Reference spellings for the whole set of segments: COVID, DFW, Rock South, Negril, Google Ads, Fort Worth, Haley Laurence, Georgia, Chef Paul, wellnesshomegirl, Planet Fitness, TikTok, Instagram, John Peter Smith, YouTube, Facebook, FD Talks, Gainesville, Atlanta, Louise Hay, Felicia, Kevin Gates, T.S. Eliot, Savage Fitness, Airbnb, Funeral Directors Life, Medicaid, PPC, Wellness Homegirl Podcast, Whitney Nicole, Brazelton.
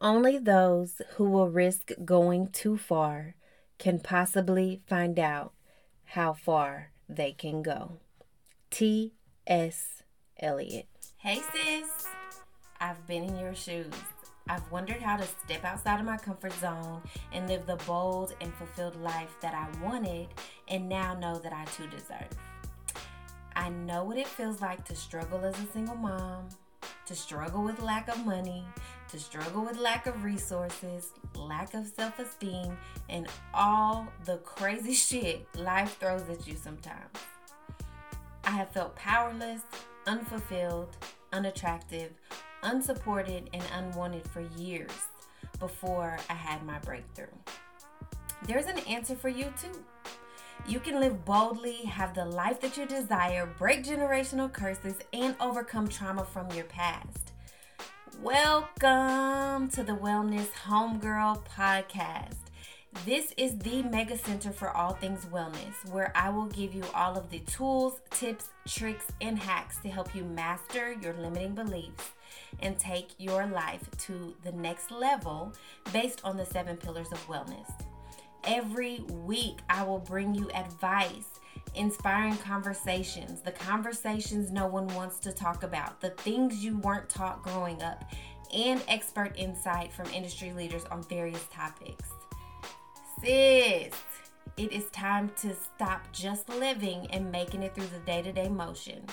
Only those who will risk going too far can possibly find out how far they can go. T.S. Eliot. Hey sis, I've been in your shoes. I've wondered how to step outside of my comfort zone and live the bold and fulfilled life that I wanted and now know that I too deserve. I know what it feels like to struggle as a single mom, to struggle with lack of money, to struggle with lack of resources, lack of self-esteem, and all the crazy shit life throws at you sometimes. I have felt powerless, unfulfilled, unattractive, unsupported, and unwanted for years before I had my breakthrough. There's an answer for you too. You can live boldly, have the life that you desire, break generational curses, and overcome trauma from your past. Welcome to the Wellness Homegirl Podcast. This is the mega center for all things wellness, where I will give you all of the tools, tips, tricks, and hacks to help you master your limiting beliefs and take your life to the next level based on the 7 pillars of wellness. Every week, I will bring you advice, inspiring conversations, the conversations no one wants to talk about, the things you weren't taught growing up, and expert insight from industry leaders on various topics. Sis, it is time to stop just living and making it through the day-to-day motions.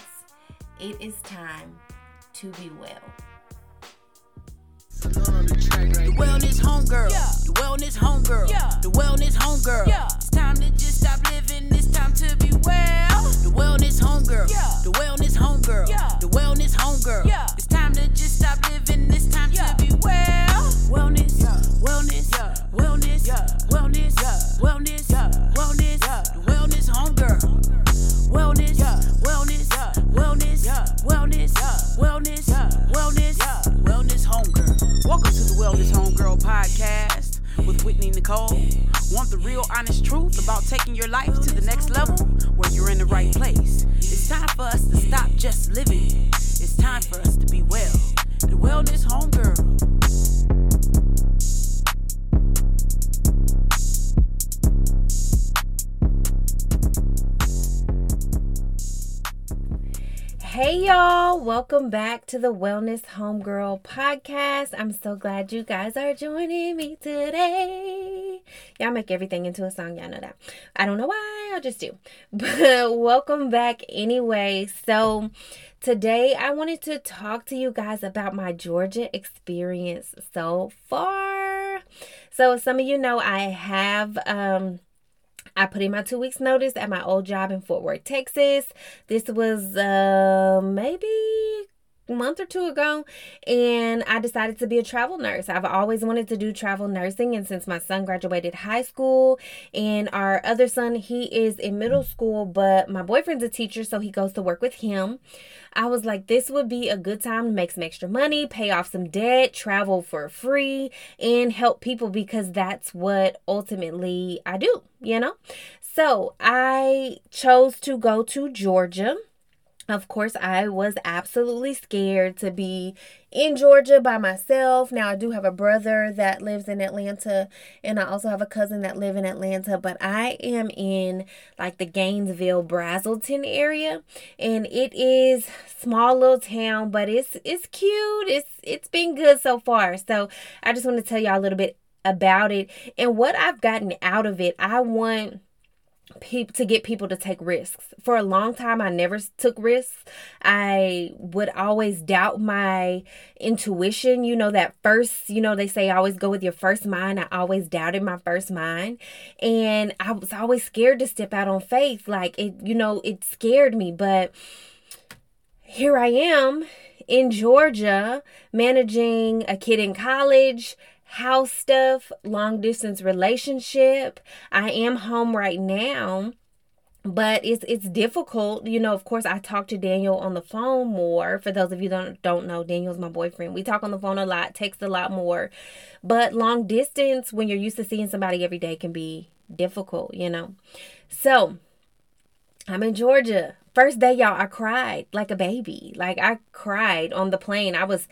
It is time to be well. The Wellness Homegirl, the Wellness Homegirl, the Wellness Homegirl. It's time to just stop living, it's time to be well. The Wellness Homegirl, the Wellness Homegirl, the Wellness Homegirl. It's time to just stop living, it's time to be well. Wellness, wellness, wellness, wellness, wellness, wellness, the Wellness Homegirl. Wellness, wellness, wellness, wellness, wellness, wellness, Wellness Homegirl. Welcome to the Wellness Homegirl Podcast with Whitney Nicole. Want the real honest truth about taking your life to the next level? Well, you're in the right place. It's time for us to stop just living. It's time for us to be well. The Wellness Homegirl. Hey y'all, welcome back to the Wellness Homegirl Podcast. I'm so glad you guys are joining me today. Y'all make everything into a song, y'all know that. I don't know why, I just do. But welcome back anyway. So today I wanted to talk to you guys about my Georgia experience so far. So some of you know I put in my 2 weeks notice at my old job in Fort Worth, Texas. This was maybe a month or two ago, and I decided to be a travel nurse. I've always wanted to do travel nursing, and since my son graduated high school and our other son, he is in middle school, but my boyfriend's a teacher, so he goes to work with him. I was like, this would be a good time to make some extra money, pay off some debt, travel for free, and help people because that's what ultimately I do. You know, so I chose to go to Georgia. Of course, I was absolutely scared to be in Georgia by myself. Now, I do have a brother that lives in Atlanta, and I also have a cousin that live in Atlanta, but I am in like the Gainesville, Brazelton area, and it is small little town, but it's cute. It's been good so far. So I just want to tell y'all a little bit about it and what I've gotten out of it. I want to get people to take risks. For a long time, I never took risks. I would always doubt my intuition. You know, that first, you know, they say always go with your first mind. I always doubted my first mind. And I was always scared to step out on faith. Like it, you know, it scared me, but here I am in Georgia managing a kid in college, house stuff, long distance relationship. I am home right now, but it's difficult. You know, of course, I talk to Daniel on the phone more. For those of you that don't know, Daniel's my boyfriend. We talk on the phone a lot, text a lot more. But long distance, when you're used to seeing somebody every day, can be difficult, you know. So I'm in Georgia. First day, y'all, I cried like a baby. Like I cried on the plane. I was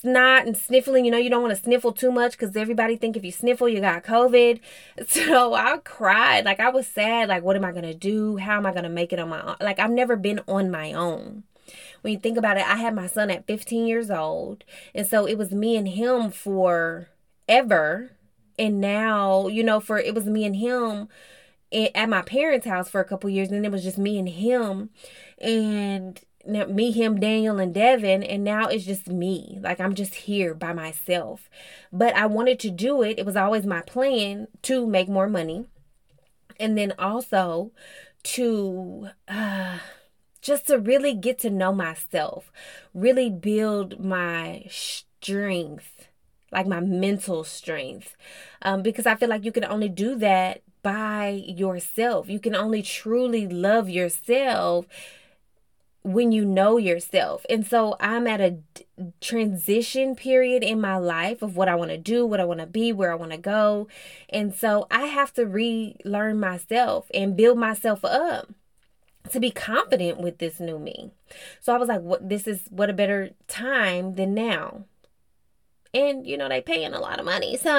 snot and sniffling. You know, you don't want to sniffle too much because everybody think if you sniffle, you got COVID. So I cried. Like, I was sad. Like, what am I going to do? How am I going to make it on my own? Like, I've never been on my own. When you think about it, I had my son at 15 years old. And so it was me and him forever. And now, you know, it was me and him at my parents' house for a couple years. And then it was just me and him. And now, me, him, Daniel, and Devin, and now it's just me. Like, I'm just here by myself. But I wanted to do it. It was always my plan to make more money. And then also to just to really get to know myself, really build my strength, like my mental strength. Because I feel like you can only do that by yourself. You can only truly love yourself when you know yourself. And so I'm at a transition period in my life of what I want to do, what I want to be, where I want to go. And so I have to relearn myself and build myself up to be confident with this new me. So I was like, what a better time than now. And, you know, they paying a lot of money. So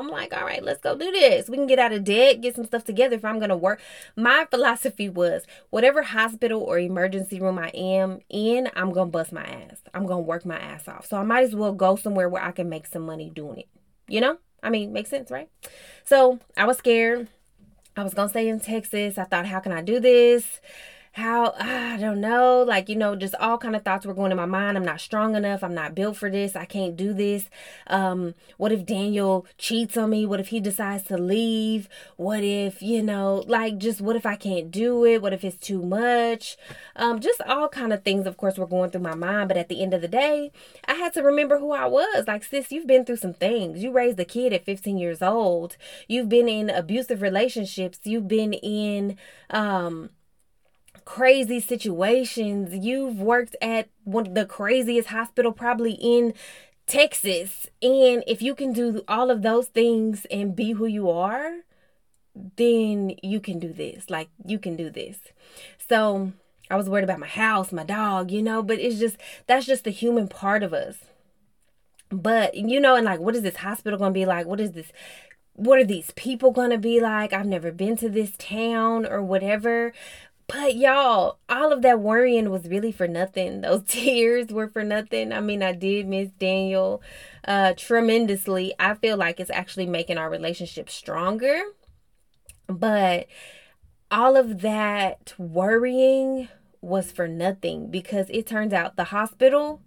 I'm like, all right, let's go do this. We can get out of debt, get some stuff together if I'm going to work. My philosophy was whatever hospital or emergency room I am in, I'm going to bust my ass. I'm going to work my ass off. So I might as well go somewhere where I can make some money doing it. You know, I mean, makes sense, right? So I was scared. I was going to stay in Texas. I thought, how can I do this? How, I don't know, like, you know, just all kind of thoughts were going in my mind. I'm not strong enough. I'm not built for this. I can't do this. What if Daniel cheats on me? What if he decides to leave? What if, you know, like, just what if I can't do it? What if it's too much? Just all kind of things, of course, were going through my mind. But at the end of the day, I had to remember who I was. Like, sis, you've been through some things. You raised a kid at 15 years old. You've been in abusive relationships. You've been in, crazy situations. You've worked at one of the craziest hospital probably in Texas. And if you can do all of those things and be who you are, then you can do this. Like, you can do this. So I was worried about my house, my dog, you know, but it's just, that's just the human part of us. But, you know, and like, what is this hospital going to be like? What is this? What are these people going to be like? I've never been to this town or whatever. But y'all, all of that worrying was really for nothing. Those tears were for nothing. I mean, I did miss Daniel tremendously. I feel like it's actually making our relationship stronger. But all of that worrying was for nothing because it turns out the hospital,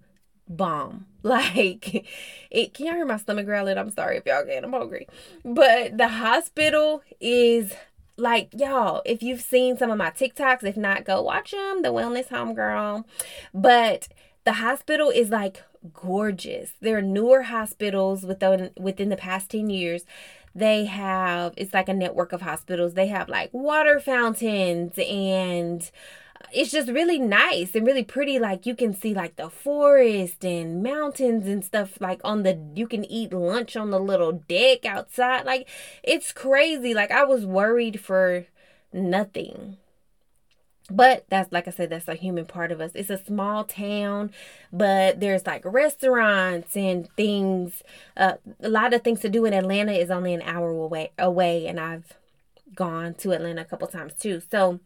bomb. Like, it, can y'all hear my stomach growling? I'm sorry if y'all can. I'm hungry. But the hospital is... Like, y'all, if you've seen some of my TikToks, if not, go watch them. The Wellness Homegirl. But the hospital is, like, gorgeous. There are newer hospitals within the past 10 years. They have, it's like a network of hospitals. They have, like, water fountains and... It's just really nice and really pretty. Like, you can see like the forest and mountains and stuff, like you can eat lunch on the little deck outside. Like, it's crazy. Like, I was worried for nothing. But that's, like I said, that's a human part of us. It's a small town, but there's like restaurants and things. A lot of things to do in Atlanta is only an hour away. And I've gone to Atlanta a couple times too. So,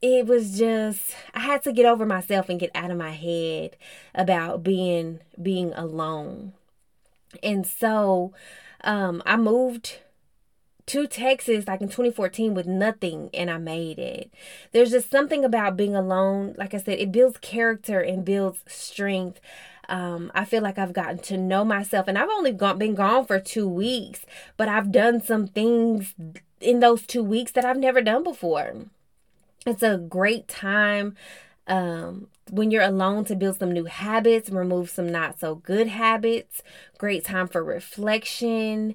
it was just, I had to get over myself and get out of my head about being alone. And so I moved to Texas like in 2014 with nothing, and I made it. There's just something about being alone. Like I said, it builds character and builds strength. I feel like I've gotten to know myself, and I've only been gone for 2 weeks, but I've done some things in those 2 weeks that I've never done before. It's a great time when you're alone to build some new habits, remove some not so good habits. Great time for reflection.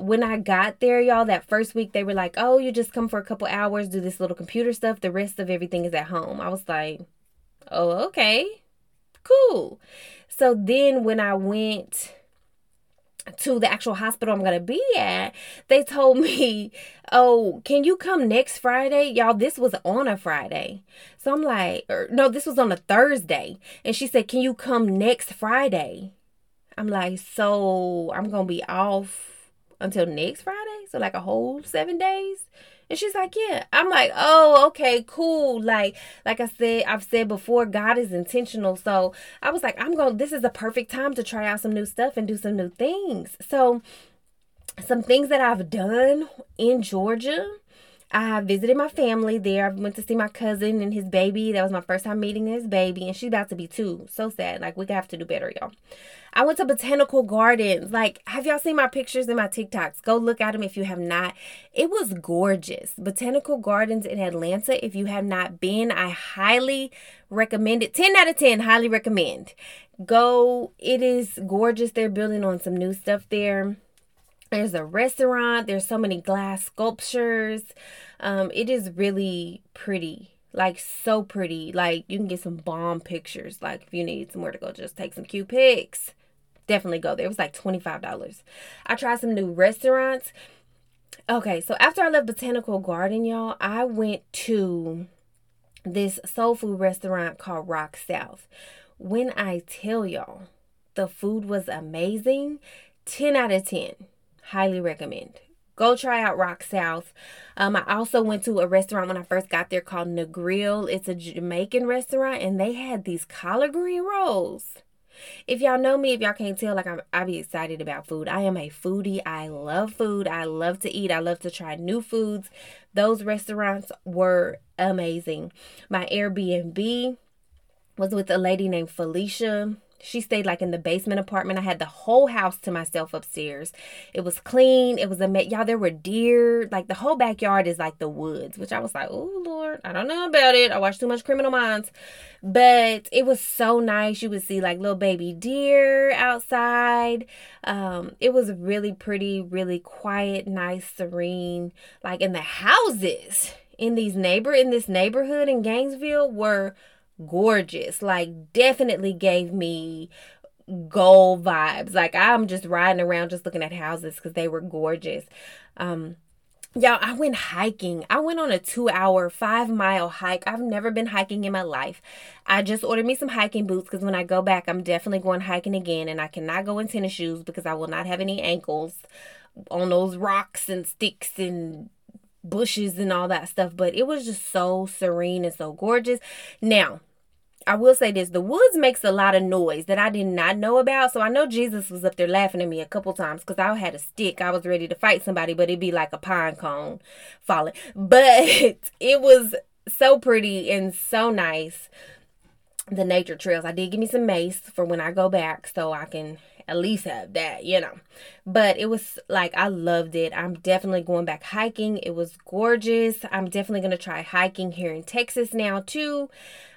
When I got there, y'all, that first week, they were like, oh, you just come for a couple hours, do this little computer stuff. The rest of everything is at home. I was like, oh, okay, cool. So then when I went to the actual hospital I'm going to be at, they told me, oh, can you come next Friday? Y'all, this was on a Friday. So I'm like, this was on a Thursday. And she said, can you come next Friday? I'm like, so I'm going to be off until next Friday? So like a whole 7 days? And she's like, yeah. I'm like, oh, okay, cool. Like I said, I've said before, God is intentional. So I was like, this is a perfect time to try out some new stuff and do some new things. So some things that I've done in Georgia, I visited my family there. I went to see my cousin and his baby. That was my first time meeting his baby. And she's about to be 2. So sad. Like, we have to do better, y'all. I went to botanical gardens. Like, have y'all seen my pictures and my TikToks? Go look at them if you have not. It was gorgeous. Botanical gardens in Atlanta. If you have not been, I highly recommend it. 10 out of 10. Highly recommend. Go. It is gorgeous. They're building on some new stuff there. There's a restaurant. There's so many glass sculptures. It is really pretty. Like, so pretty. Like, you can get some bomb pictures. Like, if you need somewhere to go, just take some cute pics. Definitely go there. It was like $25. I tried some new restaurants. Okay, so after I left Botanical Garden, y'all, I went to this soul food restaurant called Rock South. When I tell y'all, the food was amazing. 10 out of 10. Highly recommend. Go try out Rock South. I also went to a restaurant when I first got there called Negril. It's a Jamaican restaurant, and they had these collard green rolls. If y'all know me, if y'all can't tell, like, I be excited about food. I am a foodie. I love food. I love to eat. I love to try new foods. Those restaurants were amazing. My Airbnb was with a lady named Felicia. She stayed like in the basement apartment. I had the whole house to myself upstairs. It was clean. It was amazing. Y'all, there were deer. Like, the whole backyard is like the woods, which I was like, oh, Lord, I don't know about it. I watched too much Criminal Minds. But it was so nice. You would see like little baby deer outside. It was really pretty, really quiet, nice, serene. Like, in the houses in this neighborhood in Gainesville were gorgeous. Like, definitely gave me gold vibes. Like, I'm just riding around just looking at houses because they were gorgeous. Y'all, I went hiking. I went on a 2-hour, 5-mile hike. I've never been hiking in my life. I just ordered me some hiking boots because when I go back, I'm definitely going hiking again, and I cannot go in tennis shoes because I will not have any ankles on those rocks and sticks and bushes and all that stuff. But it was just so serene and so gorgeous. Now, I will say this, the woods makes a lot of noise that I did not know about. So I know Jesus was up there laughing at me a couple times because I had a stick. I was ready to fight somebody, but it'd be like a pine cone falling. But it was so pretty and so nice. The nature trails. I did give me some mace for when I go back so I can at least have that, you know. But it was like, I loved it. I'm definitely going back hiking. It was gorgeous. I'm definitely going to try hiking here in Texas now too.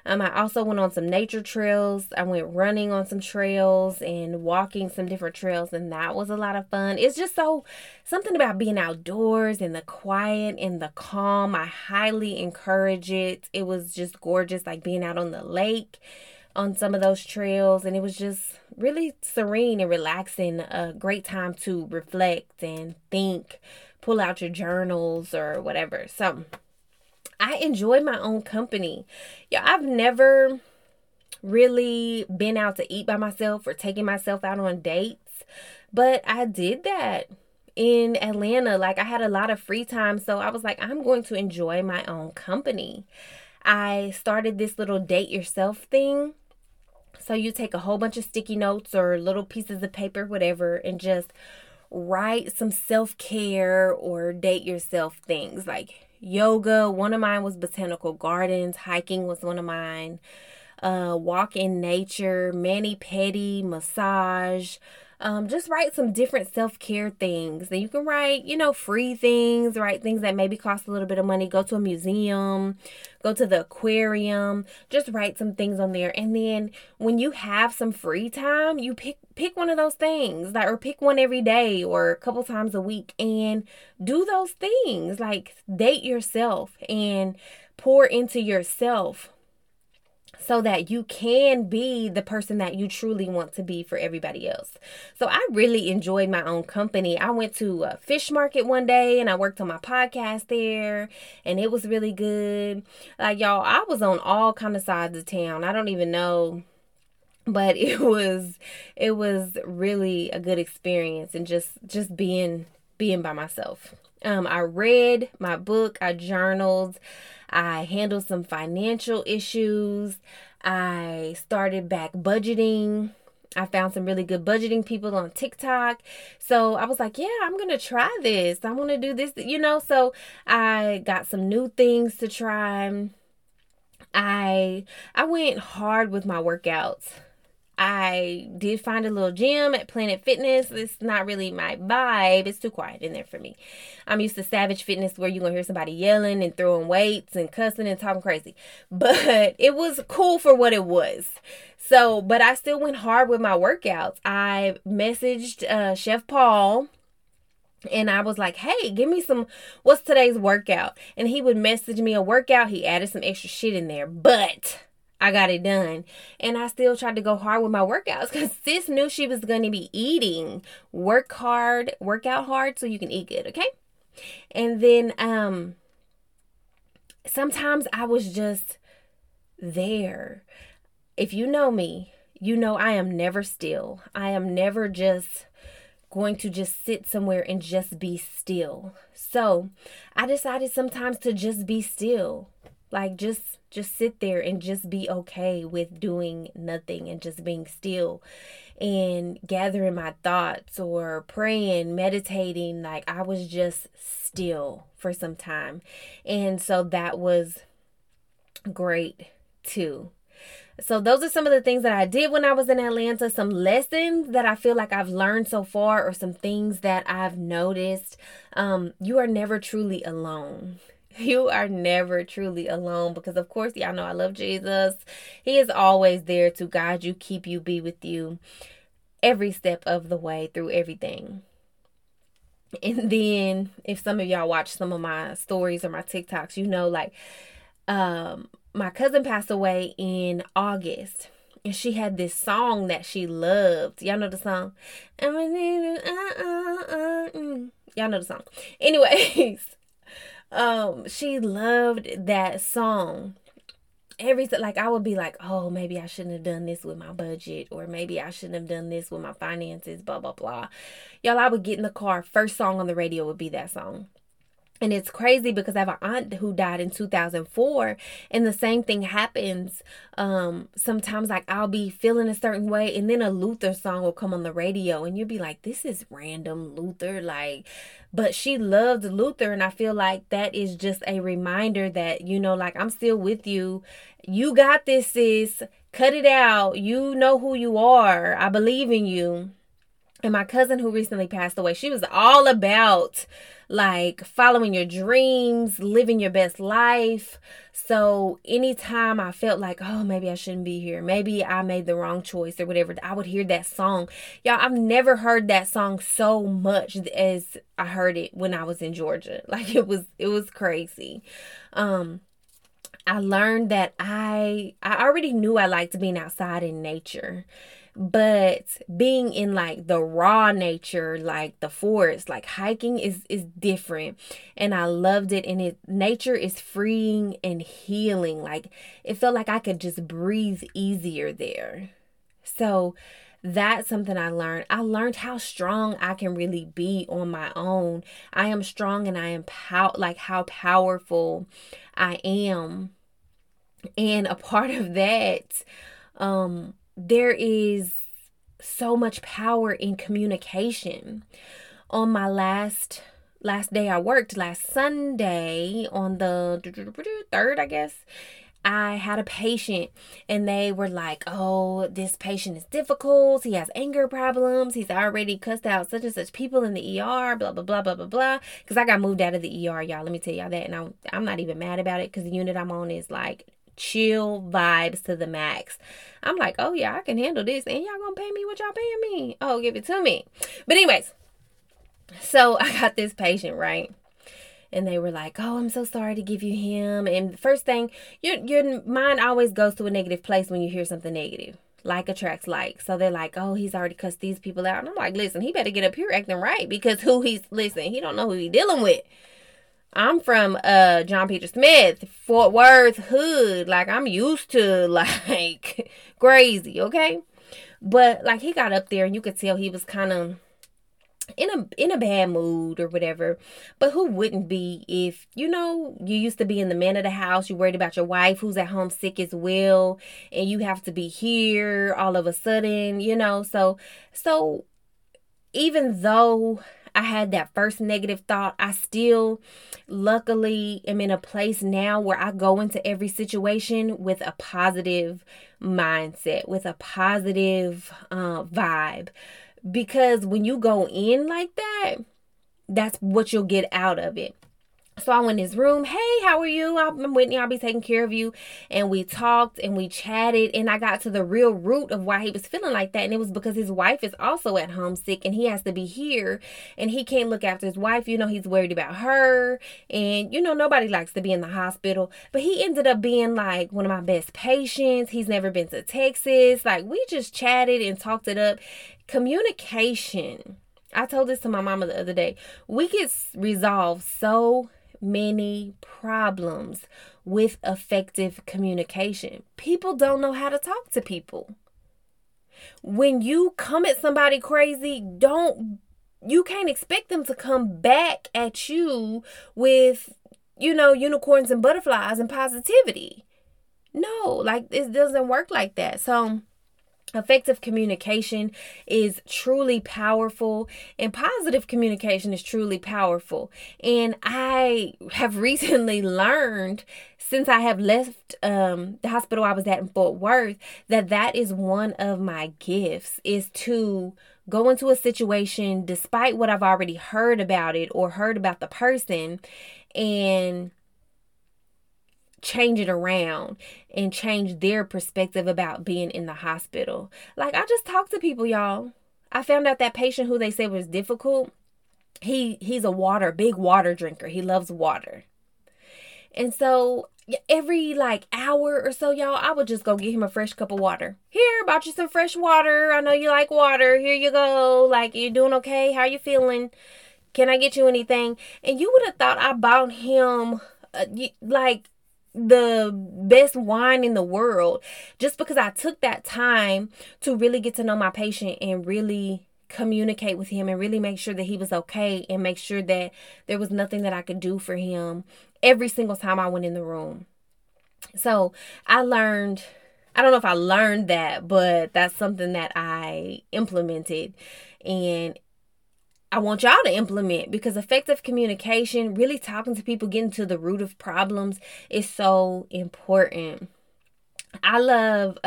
I also went on some nature trails. I went running on some trails and walking some different trails, and that was a lot of fun. It's just something about being outdoors and the quiet and the calm. I highly encourage it. It was just gorgeous, like being out on the lake on some of those trails, and it was just really serene and relaxing. A great time to reflect and think, pull out your journals or whatever. So I enjoy my own company. Yeah, I've never really been out to eat by myself or taking myself out on dates, but I did that in Atlanta. Like, I had a lot of free time, so I was like, I'm going to enjoy my own company. I started this little date yourself thing. So you take a whole bunch of sticky notes or little pieces of paper, whatever, and just write some self-care or date yourself things like yoga. One of mine was botanical gardens. Hiking was one of mine. Walk in nature, mani-pedi, massage. Just write some different self-care things. And you can write, free things, write things that maybe cost a little bit of money. Go to a museum, go to the aquarium, just write some things on there. And then when you have some free time, you pick one of those things, like, or pick one every day or a couple times a week and do those things. Like, date yourself and pour into yourself. so that you can be the person that you truly want to be for everybody else. So I really enjoyed my own company. I went to a fish market one day and I worked on my podcast there, and it was really good. Like, y'all, I was on all kind of sides of town. I don't even know. But it was really a good experience, and just being by myself. I read my book, I journaled, I handled some financial issues, I started back budgeting. I found some really good budgeting people on TikTok. So I was like, yeah, I'm going to try this. I want to do this, you know. So I got some new things to try. I went hard with my workouts. I did find a little gym at Planet Fitness. It's not really my vibe. It's too quiet in there for me. I'm used to Savage Fitness, where you're going to hear somebody yelling and throwing weights and cussing and talking crazy. But it was cool for what it was. So, but I still went hard with my workouts. I messaged Chef Paul. And I was like, hey, give me some, what's today's workout? And he would message me a workout. He added some extra shit in there, but I got it done. And I still tried to go hard with my workouts, because sis knew she was going to be eating. Work hard, work out hard so you can eat good, okay? And then sometimes I was just there. If you know me, you know I am never still. I am never just going to just sit somewhere and just be still. So I decided sometimes to just be still, like just sit there and just be okay with doing nothing and just being still and gathering my thoughts or praying, meditating. Like, I was just still for some time. And so that was great too. So those are some of the things that I did when I was in Atlanta, some lessons that I feel like I've learned so far, or some things that I've noticed. You are never truly alone. You are never truly alone, because, of course, y'all know I love Jesus. He is always there to guide you, keep you, be with you every step of the way through everything. And then if some of y'all watch some of my stories or my TikToks, you know, like, my cousin passed away in August, and she had this song that she loved. Y'all know the song? Y'all know the song. Anyways, she loved that song. Like, I would be like, oh, maybe I shouldn't have done this with my budget, or maybe I shouldn't have done this with my finances, blah, blah, blah. Y'all, I would get in the car. First song on the radio would be that song. And it's crazy because I have an aunt who died in 2004, and the same thing happens. Sometimes, like, I'll be feeling a certain way, and then a Luther song will come on the radio, and you'll be like, this is random Luther. Like, but she loved Luther, and I feel like that is just a reminder that, you know, like, I'm still with you. You got this, sis. Cut it out. You know who you are. I believe in you. And my cousin who recently passed away, she was all about, like, following your dreams, living your best life. So anytime I felt like, oh, maybe I shouldn't be here, maybe I made the wrong choice or whatever, I would hear that song. Y'all, I've never heard that song so much as I heard it when I was in Georgia. Like, it was crazy. I learned that I already knew I liked being outside in nature. But being in, like, the raw nature, like the forest, like hiking is different. And I loved it. And nature is freeing and healing. Like, it felt like I could just breathe easier there. So that's something I learned. I learned how strong I can really be on my own. I am strong, and I am how powerful I am. And a part of that, there is so much power in communication. On my last day I worked, last Sunday, on the 3rd, I guess, I had a patient, and they were like, oh, this patient is difficult. He has anger problems. He's already cussed out such and such people in the ER, blah, blah, blah, blah, blah, blah. Because I got moved out of the ER, y'all. Let me tell y'all that. And I'm not even mad about it, because the unit I'm on is, like, chill vibes to the max. I'm like, oh yeah, I can handle this, and y'all gonna pay me what y'all paying me. Oh, give it to me. But anyways, so I got this patient, right? and they were like, oh, I'm so sorry to give you him. And first thing, your mind always goes to a negative place when you hear something negative. Like attracts like. So they're like, oh, he's already cussed these people out. And I'm like, listen, he better get up here acting right, because he don't know who he's dealing with. I'm from John Peter Smith, Fort Worth hood. Like, I'm used to, like, crazy, okay? But, like, he got up there and you could tell he was kind of in a bad mood or whatever. But who wouldn't be if, you used to be in the man of the house, you're worried about your wife who's at home sick as well, and you have to be here all of a sudden, So even though I had that first negative thought, I still luckily am in a place now where I go into every situation with a positive mindset, with a positive vibe. Because when you go in like that, that's what you'll get out of it. So I went in his room. Hey, how are you? I'm Whitney. I'll be taking care of you. And we talked and we chatted. And I got to the real root of why he was feeling like that. And it was because his wife is also at home sick and he has to be here. And he can't look after his wife. He's worried about her. And, nobody likes to be in the hospital. But he ended up being like one of my best patients. He's never been to Texas. Like, we just chatted and talked it up. Communication. I told this to my mama the other day. We could resolve so many problems with effective communication. People don't know how to talk to people. When you come at somebody crazy, you can't expect them to come back at you with, unicorns and butterflies and positivity. No, like, it doesn't work like that. So effective communication is truly powerful, and positive communication is truly powerful. And I have recently learned, since I have left the hospital I was at in Fort Worth, that is one of my gifts, is to go into a situation despite what I've already heard about it or heard about the person, and change it around and change their perspective about being in the hospital. Like, I just talked to people, y'all. I found out that patient who they said was difficult, he's a big water drinker. He loves water. And so every hour or so, y'all, I would just go get him a fresh cup of water. Here, bought you some fresh water. I know you like water. Here you go. Like, you doing okay? How you feeling? Can I get you anything? And you would have thought I bought him the best wine in the world, just because I took that time to really get to know my patient and really communicate with him and really make sure that he was okay and make sure that there was nothing that I could do for him every single time I went in the room. So I don't know if I learned that, but that's something that I implemented, and I want y'all to implement, because effective communication, really talking to people, getting to the root of problems, is so important. I love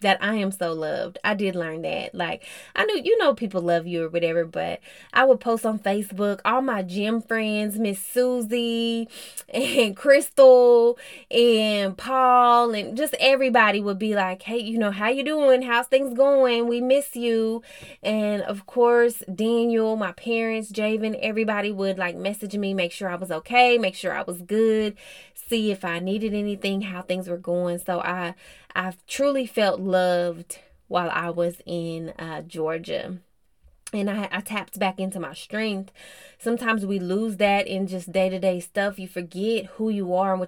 that I am so loved. I did learn that. Like, I knew, people love you or whatever, but I would post on Facebook, all my gym friends, Miss Susie and Crystal and Paul and just everybody would be like, hey, how you doing? How's things going? We miss you. And of course, Daniel, my parents, Javen, everybody would message me, make sure I was okay, make sure I was good, see if I needed anything, how things were going. So I've truly felt loved while I was in Georgia. And I tapped back into my strength. Sometimes we lose that in just day-to-day stuff. You forget who you are and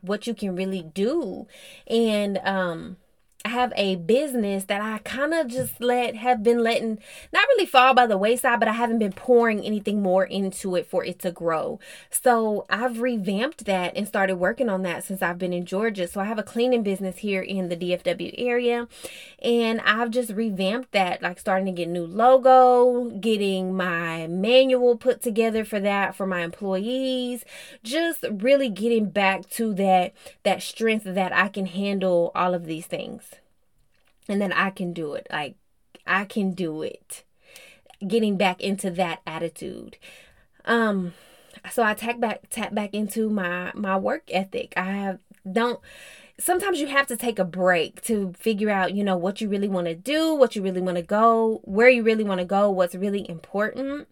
what you can really do. And I have a business that I kind of just have been letting not really fall by the wayside, but I haven't been pouring anything more into it for it to grow. So I've revamped that and started working on that since I've been in Georgia. So I have a cleaning business here in the DFW area, and I've just revamped that, starting to get new logo, getting my manual put together for that, for my employees, just really getting back to that strength that I can handle all of these things. And then I can do it. I can do it. Getting back into that attitude. So I tap back into my work ethic. Sometimes you have to take a break to figure out, what you really want to do, what you really want to go, where you really want to go, what's really important.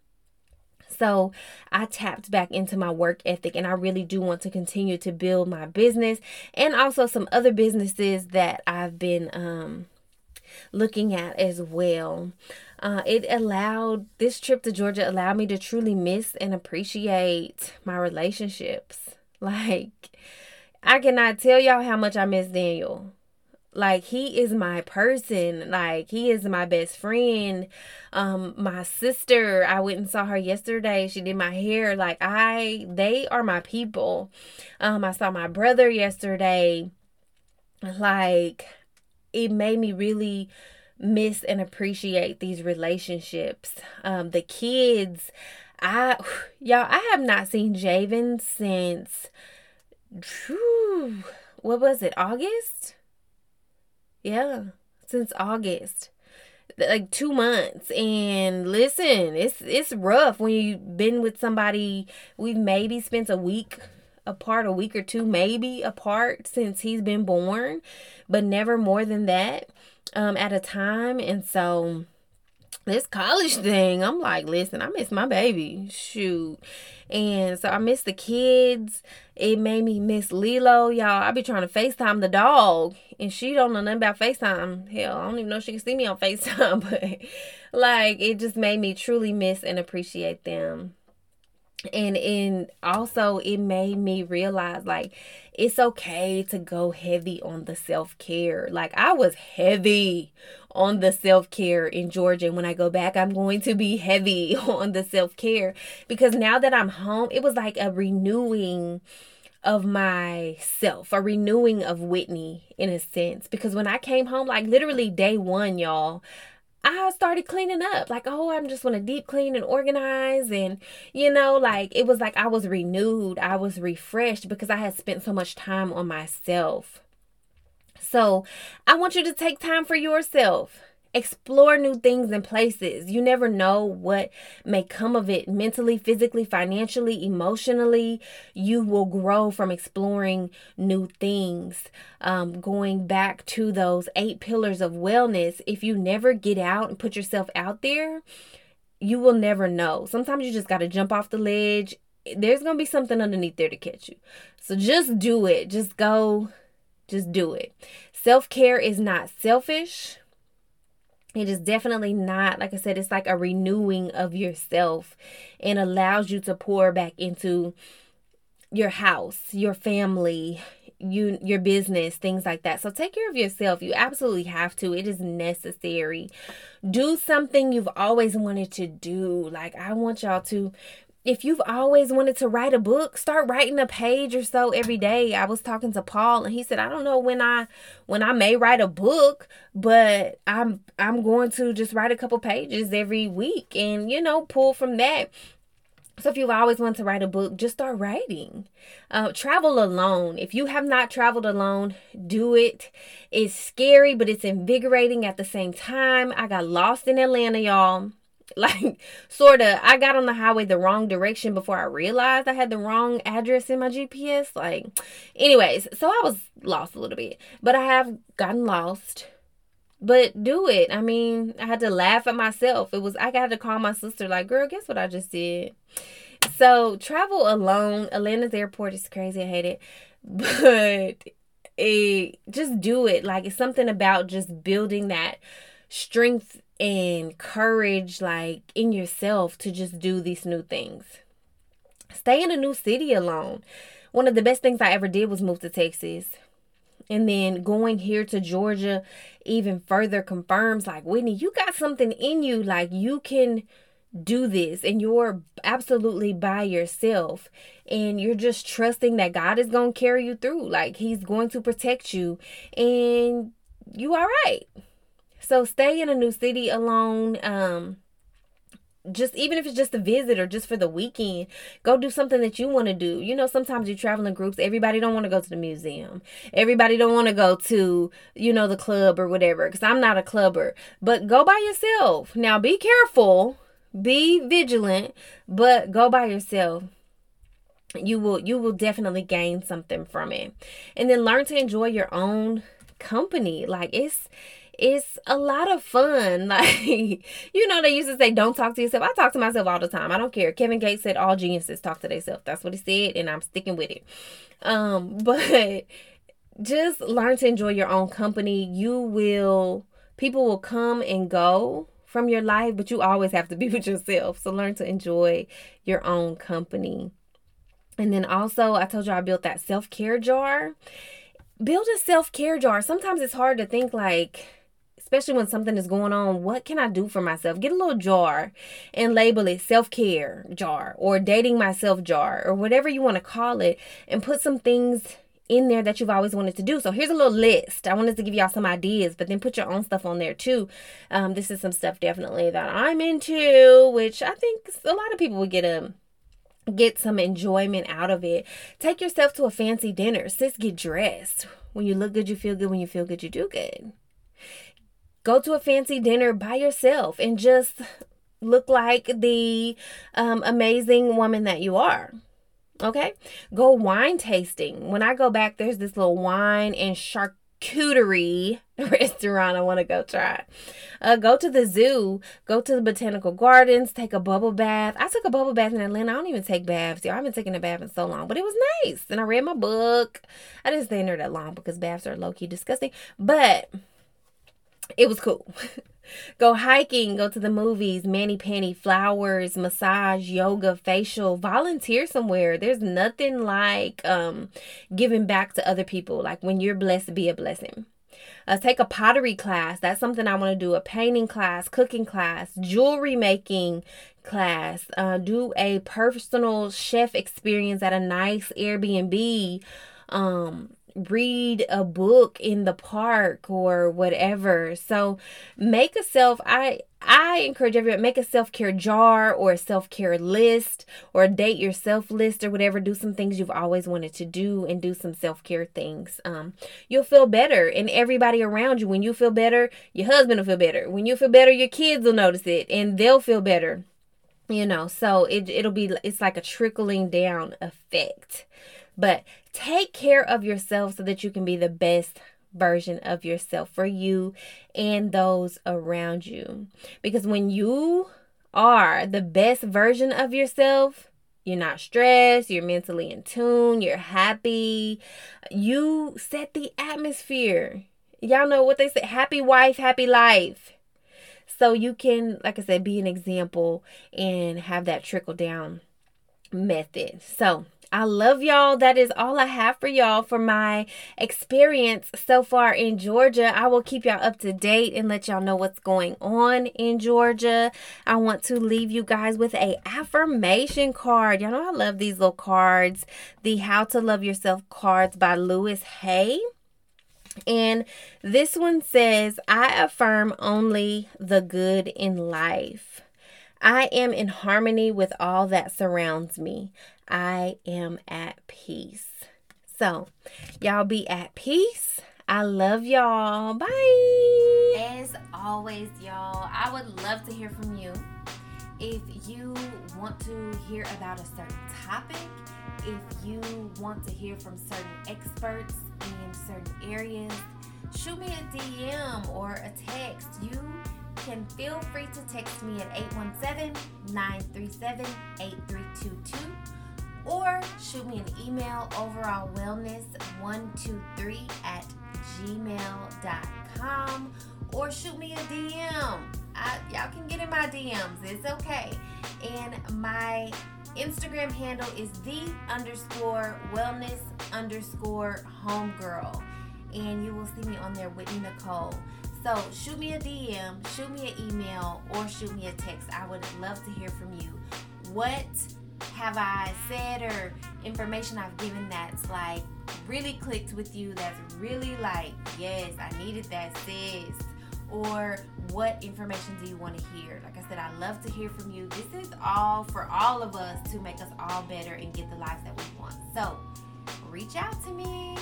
So I tapped back into my work ethic, and I really do want to continue to build my business and also some other businesses that I've been looking at as well. This trip to Georgia allowed me to truly miss and appreciate my relationships. Like, I cannot tell y'all how much I miss Daniel. Like, he is my person. Like, he is my best friend. My sister, I went and saw her yesterday. She did my hair. Like, they are my people. I saw my brother yesterday. Like, it made me really miss and appreciate these relationships. The kids, I have not seen Javen since, what was it, August? Yeah, since August, like 2 months. And listen, it's rough when you've been with somebody. We've maybe spent a week apart, a week or two maybe apart since he's been born, but never more than that at a time. And so this college thing, I'm like, listen, I miss my baby, shoot. And so I miss the kids. It made me miss Lilo, y'all. I be trying to FaceTime the dog, and she don't know nothing about FaceTime. Hell, I don't even know if she can see me on FaceTime, but like, it just made me truly miss and appreciate them. And also, it made me realize, like, it's okay to go heavy on the self-care. Like, I was heavy on the self-care in Georgia. And when I go back, I'm going to be heavy on the self-care. Because now that I'm home, it was like a renewing of myself, a renewing of Whitney, in a sense. Because when I came home, like, literally day one, y'all, I started cleaning up. Like, oh, I'm just want to deep clean and organize. And, you know, like, it was like I was renewed. I was refreshed because I had spent so much time on myself. So I want you to take time for yourself. Explore new things and places. You never know what may come of it mentally, physically, financially, emotionally. You will grow from exploring new things. Going back to those 8 pillars of wellness, if you never get out and put yourself out there, you will never know. Sometimes you just got to jump off the ledge. There's going to be something underneath there to catch you. So just do it. Just go. Just do it. Self-care is not selfish. It is definitely not. Like I said, it's like a renewing of yourself and allows you to pour back into your house, your family, your business, things like that. So take care of yourself. You absolutely have to. It is necessary. Do something you've always wanted to do. Like, I want y'all to, if you've always wanted to write a book, start writing a page or so every day. I was talking to Paul, and he said, I don't know when I may write a book, but I'm going to just write a couple pages every week and, you know, pull from that. So if you've always wanted to write a book, just start writing. Travel alone. If you have not traveled alone, do it. It's scary, but it's invigorating at the same time. I got lost in Atlanta, y'all. Like, sort of, I got on the highway the wrong direction before I realized I had the wrong address in my GPS. Like, anyways, so I was lost a little bit, but I have gotten lost. But do it. I mean, I had to laugh at myself. I got to call my sister, like, girl, guess what I just did? So travel alone. Atlanta's airport is crazy. I hate it. But just do it. Like, it's something about just building that strength and courage, like, in yourself to just do these new things. Stay in a new city alone. One of the best things I ever did was move to Texas. And then going here to Georgia even further confirms, like, Whitney, you got something in you. Like, you can do this, and you're absolutely by yourself, and you're just trusting that God is going to carry you through. Like, he's going to protect you, and you all right. So stay in a new city alone, just even if it's just a visit or just for the weekend, go do something that you want to do. You know, sometimes you travel in groups. Everybody don't want to go to the museum. Everybody don't want to go to, you know, the club or whatever, because I'm not a clubber. But go by yourself. Now, be careful. Be vigilant. But go by yourself. You will definitely gain something from it. And then learn to enjoy your own company. Like, it's it's a lot of fun. Like, you know, they used to say, don't talk to yourself. I talk to myself all the time. I don't care. Kevin Gates said all geniuses talk to themselves. That's what he said, and I'm sticking with it. But just learn to enjoy your own company. People will come and go from your life, but you always have to be with yourself. So learn to enjoy your own company. And then also, I told you I built that self-care jar. Build a self-care jar. Sometimes it's hard to think, like, especially when something is going on, what can I do for myself? Get a little jar and label it self-care jar or dating myself jar or whatever you want to call it, and put some things in there that you've always wanted to do. So here's a little list. I wanted to give y'all some ideas, but then put your own stuff on there too. This is some stuff definitely that I'm into, which I think a lot of people would get some enjoyment out of it. Take yourself to a fancy dinner. Sis, get dressed. When you look good, you feel good. When you feel good, you do good. Go to a fancy dinner by yourself and just look like the amazing woman that you are. Okay? Go wine tasting. When I go back, there's this little wine and charcuterie restaurant I want to go try. Go to the zoo. Go to the botanical gardens. Take a bubble bath. I took a bubble bath in Atlanta. I don't even take baths. Y'all, I haven't taken a bath in so long, but it was nice. And I read my book. I didn't stay in there that long because baths are low-key disgusting, but it was cool. Go hiking, go to the movies, mani-pani, flowers, massage, yoga, facial, volunteer somewhere. There's nothing like giving back to other people. Like, when you're blessed, be a blessing. Take a pottery class. That's something I want to do. A painting class, cooking class, jewelry making class. Do a personal chef experience at a nice Airbnb. Read a book in the park or whatever. So make a I encourage everyone, make a self-care jar or a self-care list or a date yourself list or whatever. Do some things you've always wanted to do and do some self-care things. You'll feel better, and everybody around you, when you feel better, your husband will feel better. When you feel better, your kids will notice it and they'll feel better. You know, so it's like a trickling down effect. But take care of yourself so that you can be the best version of yourself for you and those around you. Because when you are the best version of yourself, you're not stressed, you're mentally in tune, you're happy. You set the atmosphere. Y'all know what they say, happy wife, happy life. So you can, like I said, be an example and have that trickle down method. So I love y'all. That is all I have for y'all for my experience so far in Georgia. I will keep y'all up to date and let y'all know what's going on in Georgia. I want to leave you guys with an affirmation card. Y'all know I love these little cards. The How to Love Yourself cards by Louise Hay. And this one says, I affirm only the good in life. I am in harmony with all that surrounds me. I am at peace. So, y'all be at peace. I love y'all. Bye. As always, y'all, I would love to hear from you. If you want to hear about a certain topic, if you want to hear from certain experts in certain areas, shoot me a DM or a text. You can feel free to text me at 817-937-8322. Or shoot me an email, overallwellness123@gmail.com, or shoot me a DM. Y'all can get in my DMs. It's okay. And my Instagram handle is the_wellness_homegirl. And you will see me on there, Whitney Nicole. So shoot me a DM, shoot me an email, or shoot me a text. I would love to hear from you. What have I said or information I've given that's like really clicked with you, that's really like, yes, I needed that, sis? Or what information do you want to hear? Like I said, I love to hear from you. This is all for all of us to make us all better and get the lives that we want. So reach out to me.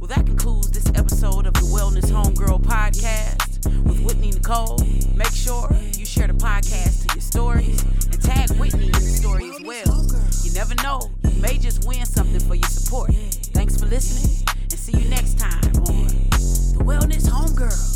Well, that concludes this episode of the Wellness Homegirl Podcast with Whitney Nicole. Make sure you share the podcast to your stories and tag Whitney in the story as well. You never know, you may just win something for your support. Thanks for listening, and See you next time on the Wellness Homegirl.